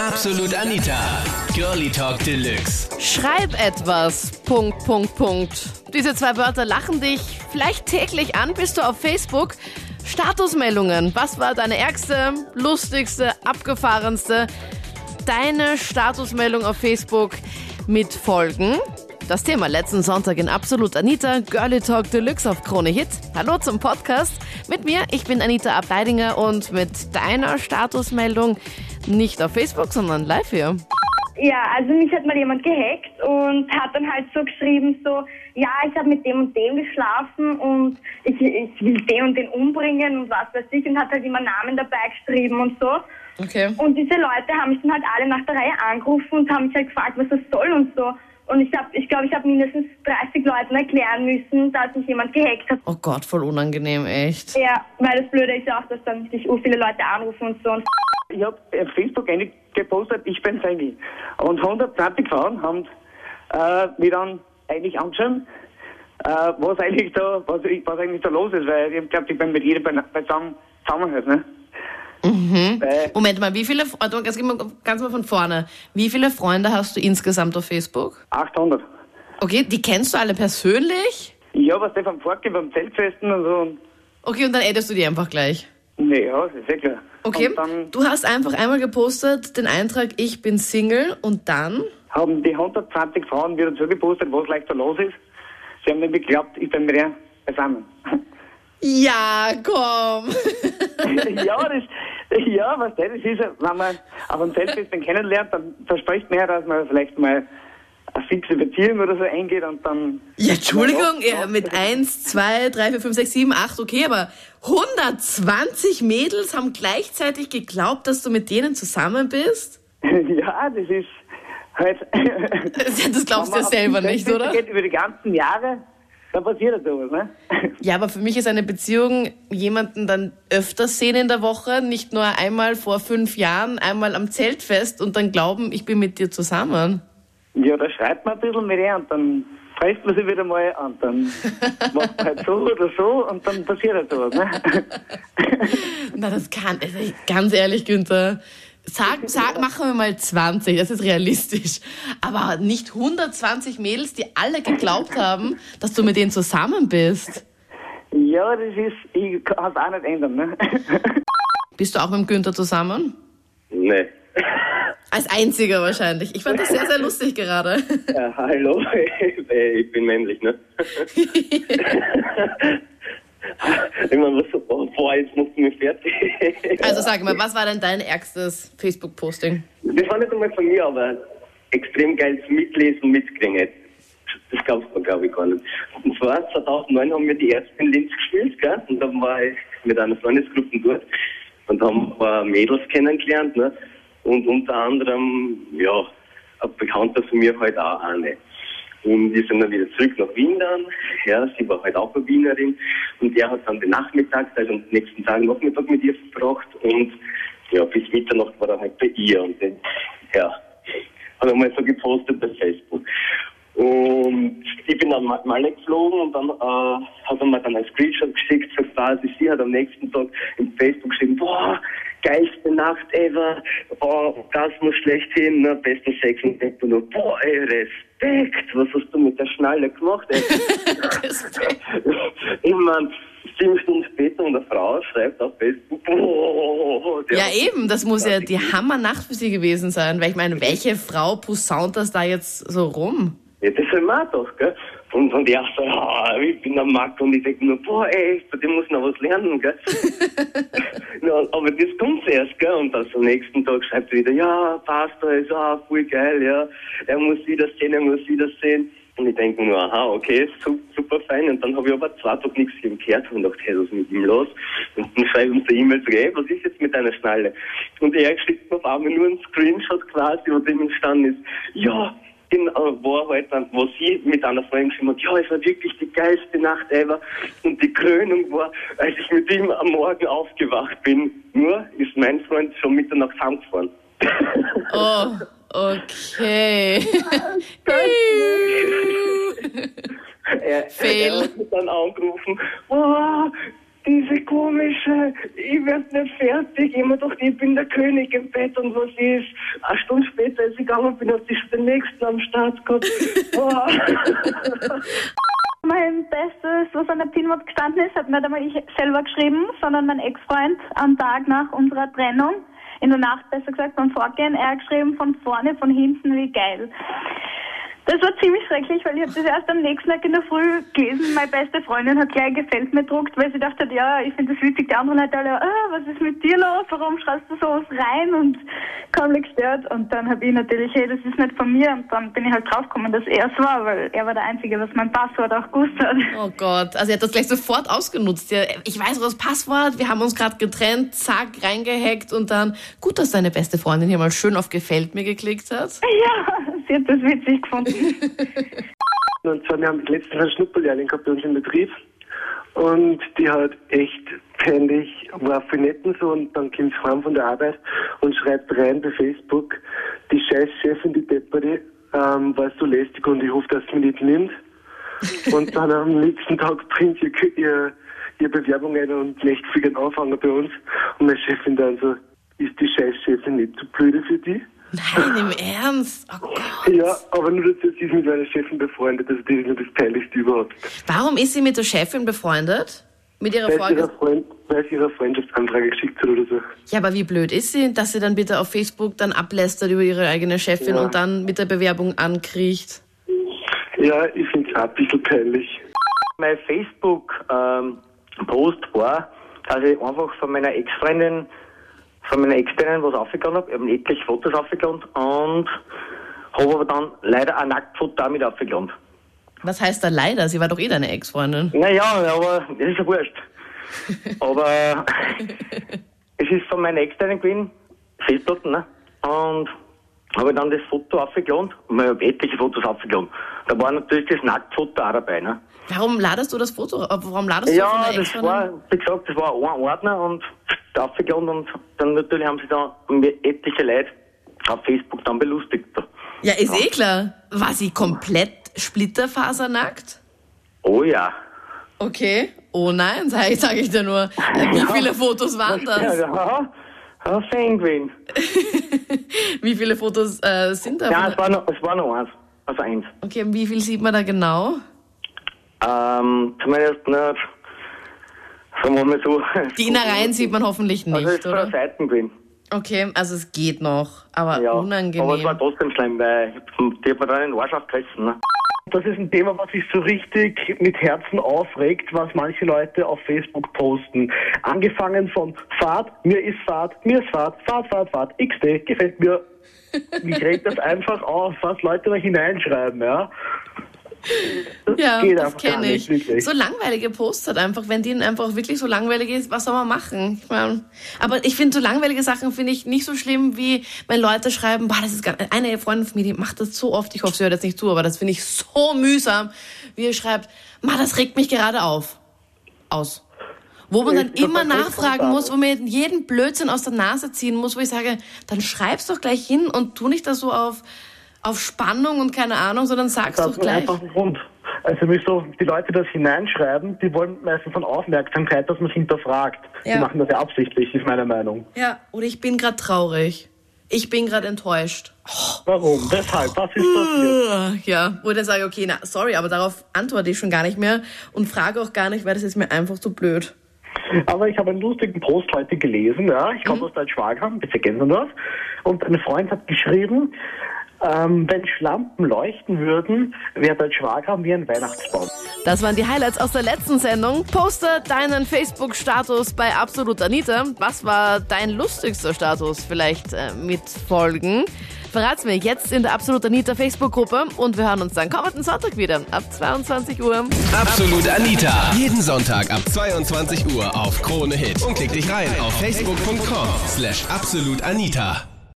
Absolut Anita, Girlie Talk Deluxe. Schreib etwas, ... Diese zwei Wörter lachen dich vielleicht täglich an. Bist du auf Facebook? Statusmeldungen. Was war deine ärgste, lustigste, abgefahrenste? Deine Statusmeldung auf Facebook mit Folgen. Das Thema letzten Sonntag in Absolut Anita, Girlie Talk Deluxe auf Krone Hit. Hallo zum Podcast mit mir, ich bin Anita A. Beidinger und mit deiner Statusmeldung nicht auf Facebook, sondern live hier. Ja, also mich hat mal jemand gehackt und hat dann halt so geschrieben, so, ja, ich habe mit dem und dem geschlafen und ich will den und den umbringen und was weiß ich, und hat halt immer Namen dabei geschrieben und so. Okay. Und diese Leute haben mich dann halt alle nach der Reihe angerufen und haben mich halt gefragt, was das soll und so. Und ich glaube, ich habe mindestens 30 Leuten erklären müssen, dass mich jemand gehackt hat. Oh Gott, voll unangenehm, echt. Ja, weil das Blöde ist ja auch, dass dann sich viele Leute anrufen und so. Ich habe auf Facebook eine gepostet, ich bin Single. Und 120 Frauen haben mich dann eigentlich angeschaut, was eigentlich da los ist, weil ich glaube, ich bin mit jeder zusammenhört, ne? Mhm. Moment mal, ganz mal von vorne. Wie viele Freunde hast du insgesamt auf Facebook? 800. Okay, die kennst du alle persönlich? Ja, was der vom Fortgehen, beim Zeltfesten und so. Okay, und dann addest du die einfach gleich? Nee, ja, ist ja klar. Okay, du hast einfach einmal gepostet den Eintrag, ich bin Single, und dann? Haben die 120 Frauen wieder zugepostet, was leichter los ist. Sie haben nämlich geglaubt, ich bin mit ihr zusammen. Ja, komm. Das ist, wenn man auf einem Zeltfesten kennenlernt, dann verspricht man ja, dass man vielleicht mal eine fixe Beziehung oder so eingeht und dann... Ja, Entschuldigung, ja, mit 1, 2, 3, 4, 5, 6, 7, 8, okay, aber 120 Mädels haben gleichzeitig geglaubt, dass du mit denen zusammen bist? Ja, das ist halt... Das glaubst du ja selber nicht, oder? Das geht über die ganzen Jahre... Da passiert sowas, ne? Ja, aber für mich ist eine Beziehung, jemanden dann öfters sehen in der Woche, nicht nur einmal vor 5 Jahren, einmal am Zeltfest und dann glauben, ich bin mit dir zusammen. Ja, da schreibt man ein bisschen mit ihr und dann trifft man sie wieder mal und dann macht man halt so oder so und dann passiert halt sowas, ne? Na, das kann, ganz ehrlich, Günther... Sag, machen wir mal 20, das ist realistisch. Aber nicht 120 Mädels, die alle geglaubt haben, dass du mit denen zusammen bist. Ja, ich kann es auch nicht ändern, ne? Bist du auch mit dem Günther zusammen? Nee. Als einziger wahrscheinlich. Ich fand das sehr, sehr lustig gerade. Ja, hallo, ich bin männlich, ne? Immer was so, boah, jetzt musst du mich fertig. Also sag mal, was war denn dein ärgstes Facebook-Posting? Das war nicht einmal von mir, aber extrem geiles Mitlesen, Mitkriegen. Das gab's mir, glaube ich, gar nicht. Und zwar 2009 haben wir die Ärzte in Linz gespielt, gell? Und dann war ich mit einer Freundesgruppe dort und haben ein paar Mädels kennengelernt, ne? Und unter anderem, ja, ein Bekannter von mir halt auch eine. Und wir sind dann wieder zurück nach Wien dann. Ja, sie war halt auch eine Wienerin. Und der hat dann den Nachmittag, also am nächsten Tag Nachmittag mit ihr verbracht. Und ja, bis Mitternacht war er halt bei ihr. Und dann, ja, hat er mal so gepostet bei Facebook. Und ich bin dann mal geflogen und dann hat er mir dann ein Screenshot geschickt, so quasi. Sie hat am nächsten Tag im Facebook geschrieben, boah, geilste Nacht ever, oh, das muss schlechthin, ne, bester Sex, und denkt nur, boah, ey, Respekt, was hast du mit der Schnalle gemacht, ey? Ich meine, 7 Stunden später und eine Frau schreibt auf Facebook, boah. Ja eben, das muss ja die Hammernacht für sie gewesen sein, weil ich meine, welche Frau posaunt das da jetzt so rum? Ja, das soll man auch doch, gell? Und er so, oh, ich bin am Markt und ich denke nur, boah, ey, bei dem muss ich noch was lernen, gell? Ja, aber das kommt erst, gell? Und dann am nächsten Tag schreibt er wieder, ja, passt, ist auch voll geil, ja. Er muss wiedersehen. Und ich denke nur, aha, okay, super fein. Und dann habe ich aber 2 Tage nichts gehört und dachte, hey, was ist mit ihm los? Und dann schreibe ich uns eine E-Mail, so, hey, was ist jetzt mit deiner Schnalle? Und er schickt mir auf einmal nur einen Screenshot quasi, wo dem entstanden ist, ja, war halt dann, wo sie mit einer Freundin geschrieben hat, ja, es war wirklich die geilste Nacht ever. Und die Krönung war, als ich mit ihm am Morgen aufgewacht bin, nur ist mein Freund schon Mitternacht heimgefahren. Oh, okay. Er hat mich dann angerufen, oh, das diese komische, ich werde nicht fertig, ich mir dachte, ich bin der König im Bett und was ist. Eine Stunde später ist ich gegangen und bin auf den nächsten am Start gehabt. Mein Bestes, was an der Pinwand gestanden ist, hat nicht einmal ich selber geschrieben, sondern mein Ex-Freund am Tag nach unserer Trennung, in der Nacht besser gesagt beim Vorgehen, er hat geschrieben von vorne, von hinten, wie geil. Das war ziemlich schrecklich, weil ich habe das erst am nächsten Tag in der Früh gelesen. Meine beste Freundin hat gleich gefällt mir gedruckt, weil sie dachte, ja, ich finde das witzig. Die anderen halt alle, ah, was ist mit dir los? Warum schreibst du sowas rein? Und kaum gestört. Und dann habe ich natürlich, hey, das ist nicht von mir. Und dann bin ich halt draufgekommen, dass er es war, weil er war der Einzige, was mein Passwort auch gewusst hat. Oh Gott, also er hat das gleich sofort ausgenutzt. Ja, ich weiß das Passwort, wir haben uns gerade getrennt, zack, reingehackt und dann, gut, dass deine beste Freundin hier mal schön auf Gefällt mir geklickt hat. Ja, sie hat das witzig gefunden. Und zwar, wir haben letztes Jahr einen Schnupperlehrling gehabt bei uns im Betrieb und die hat echt peinlich, war für nett und so, und dann kommt sie heim von der Arbeit und schreibt rein bei Facebook, die scheiß Chefin, die Deppere, war so lästig und ich hoffe, dass sie mich nicht nimmt. Und dann am nächsten Tag bringt ihr Bewerbung ein und lächelt für den Anfänger bei uns und meine Chefin dann so, ist die scheiß Chefin nicht zu blöde für die? Nein, im Ernst? Oh Gott. Ja, aber nur, dass sie ist mit meiner Chefin befreundet. Also, das ist nur das Peinlichste überhaupt. Warum ist sie mit der Chefin befreundet? Mit ihrer weil sie ihre Freundschaftsanfrage geschickt hat oder so. Ja, aber wie blöd ist sie, dass sie dann bitte auf Facebook dann ablästert über ihre eigene Chefin und dann mit der Bewerbung ankriecht? Ja, ich finde es auch ein bisschen peinlich. Mein Facebook-Post war, dass ich einfach von meiner Ex-Freundin was aufgegangen habe. Ich habe etliche Fotos aufgegangen und habe aber dann leider ein Nacktfoto damit aufgegangen. Was heißt da leider? Sie war doch eh deine Ex-Freundin. Naja, aber das ist ja wurscht. Aber es ist von meiner Ex-Freundin gewesen, Festplatten, ne? Und habe dann das Foto aufgegangen und ich habe etliche Fotos aufgegangen. Da war natürlich das Nacktfoto auch dabei, ne? Warum ladest du das Foto? Warum ladest du von der Ex-Freundin? Ja, das war, wie gesagt, das war ein Ordner und aufgegangen und dann natürlich haben sich da etliche Leute auf Facebook dann belustigt. Ja, ist eh klar. War sie komplett splitterfasernackt? Oh ja. Okay. Oh nein, sag ich dir nur. Wie viele Fotos waren das? Ja, Penguin. Wie viele Fotos sind da? Ja, es war noch eins. Also eins. Okay, und wie viel sieht man da genau? Zumindest nicht. So. Die Innereien sieht man hoffentlich nicht, also ist oder? Also Seiten gewesen. Okay, also es geht noch, aber ja, unangenehm. Aber es war trotzdem schlimm, weil die hat mir dann in den Arsch aufgerissen, ne? Das ist ein Thema, was sich so richtig mit Herzen aufregt, was manche Leute auf Facebook posten. Angefangen von Fahrt, mir ist Fahrt, XD, gefällt mir. Mich regt das einfach auf, was Leute da hineinschreiben, ja? Ja, das kenne ich. So langweilige Posts hat einfach, wenn die einfach wirklich so langweilig ist, was soll man machen? Ich mein, aber ich finde, so langweilige Sachen finde ich nicht so schlimm, wie wenn Leute schreiben, boah, das ist eine Freundin von mir, die macht das so oft, ich hoffe, sie hört jetzt nicht zu, aber das finde ich so mühsam, wie ihr schreibt, ma, das regt mich gerade aus. Wo man dann immer nachfragen muss, wo man jeden Blödsinn aus der Nase ziehen muss, wo ich sage, dann schreib's doch gleich hin und tu nicht da so auf Spannung und keine Ahnung, sondern sagst doch gleich. Das ist einfach ein Grund. Also so, die Leute, die das hineinschreiben, die wollen meistens von Aufmerksamkeit, dass man es hinterfragt. Ja. Die machen das ja absichtlich, ist meine Meinung. Ja, oder ich bin gerade traurig. Ich bin gerade enttäuscht. Warum? Deshalb? Was ist passiert? Ja, wo ich dann sage, okay, na, sorry, aber darauf antworte ich schon gar nicht mehr und frage auch gar nicht, weil das ist mir einfach zu blöd. Aber ich habe einen lustigen Post heute gelesen, ja. Ich komme aus Deutsch-Schwagern, bitte kennen Sie das. Und ein Freund hat geschrieben, wenn Schlampen leuchten würden, wäre dein Schwager wie ein Weihnachtsbaum. Das waren die Highlights aus der letzten Sendung. Poste deinen Facebook-Status bei Absolut Anita. Was war dein lustigster Status? Vielleicht mitfolgen. Verrat's mir jetzt in der Absolut Anita Facebook-Gruppe und wir hören uns dann kommenden Sonntag wieder ab 22 Uhr. Absolut Anita. Jeden Sonntag ab 22 Uhr auf Krone Hit. Und klick dich rein auf facebook.com/absolutanita.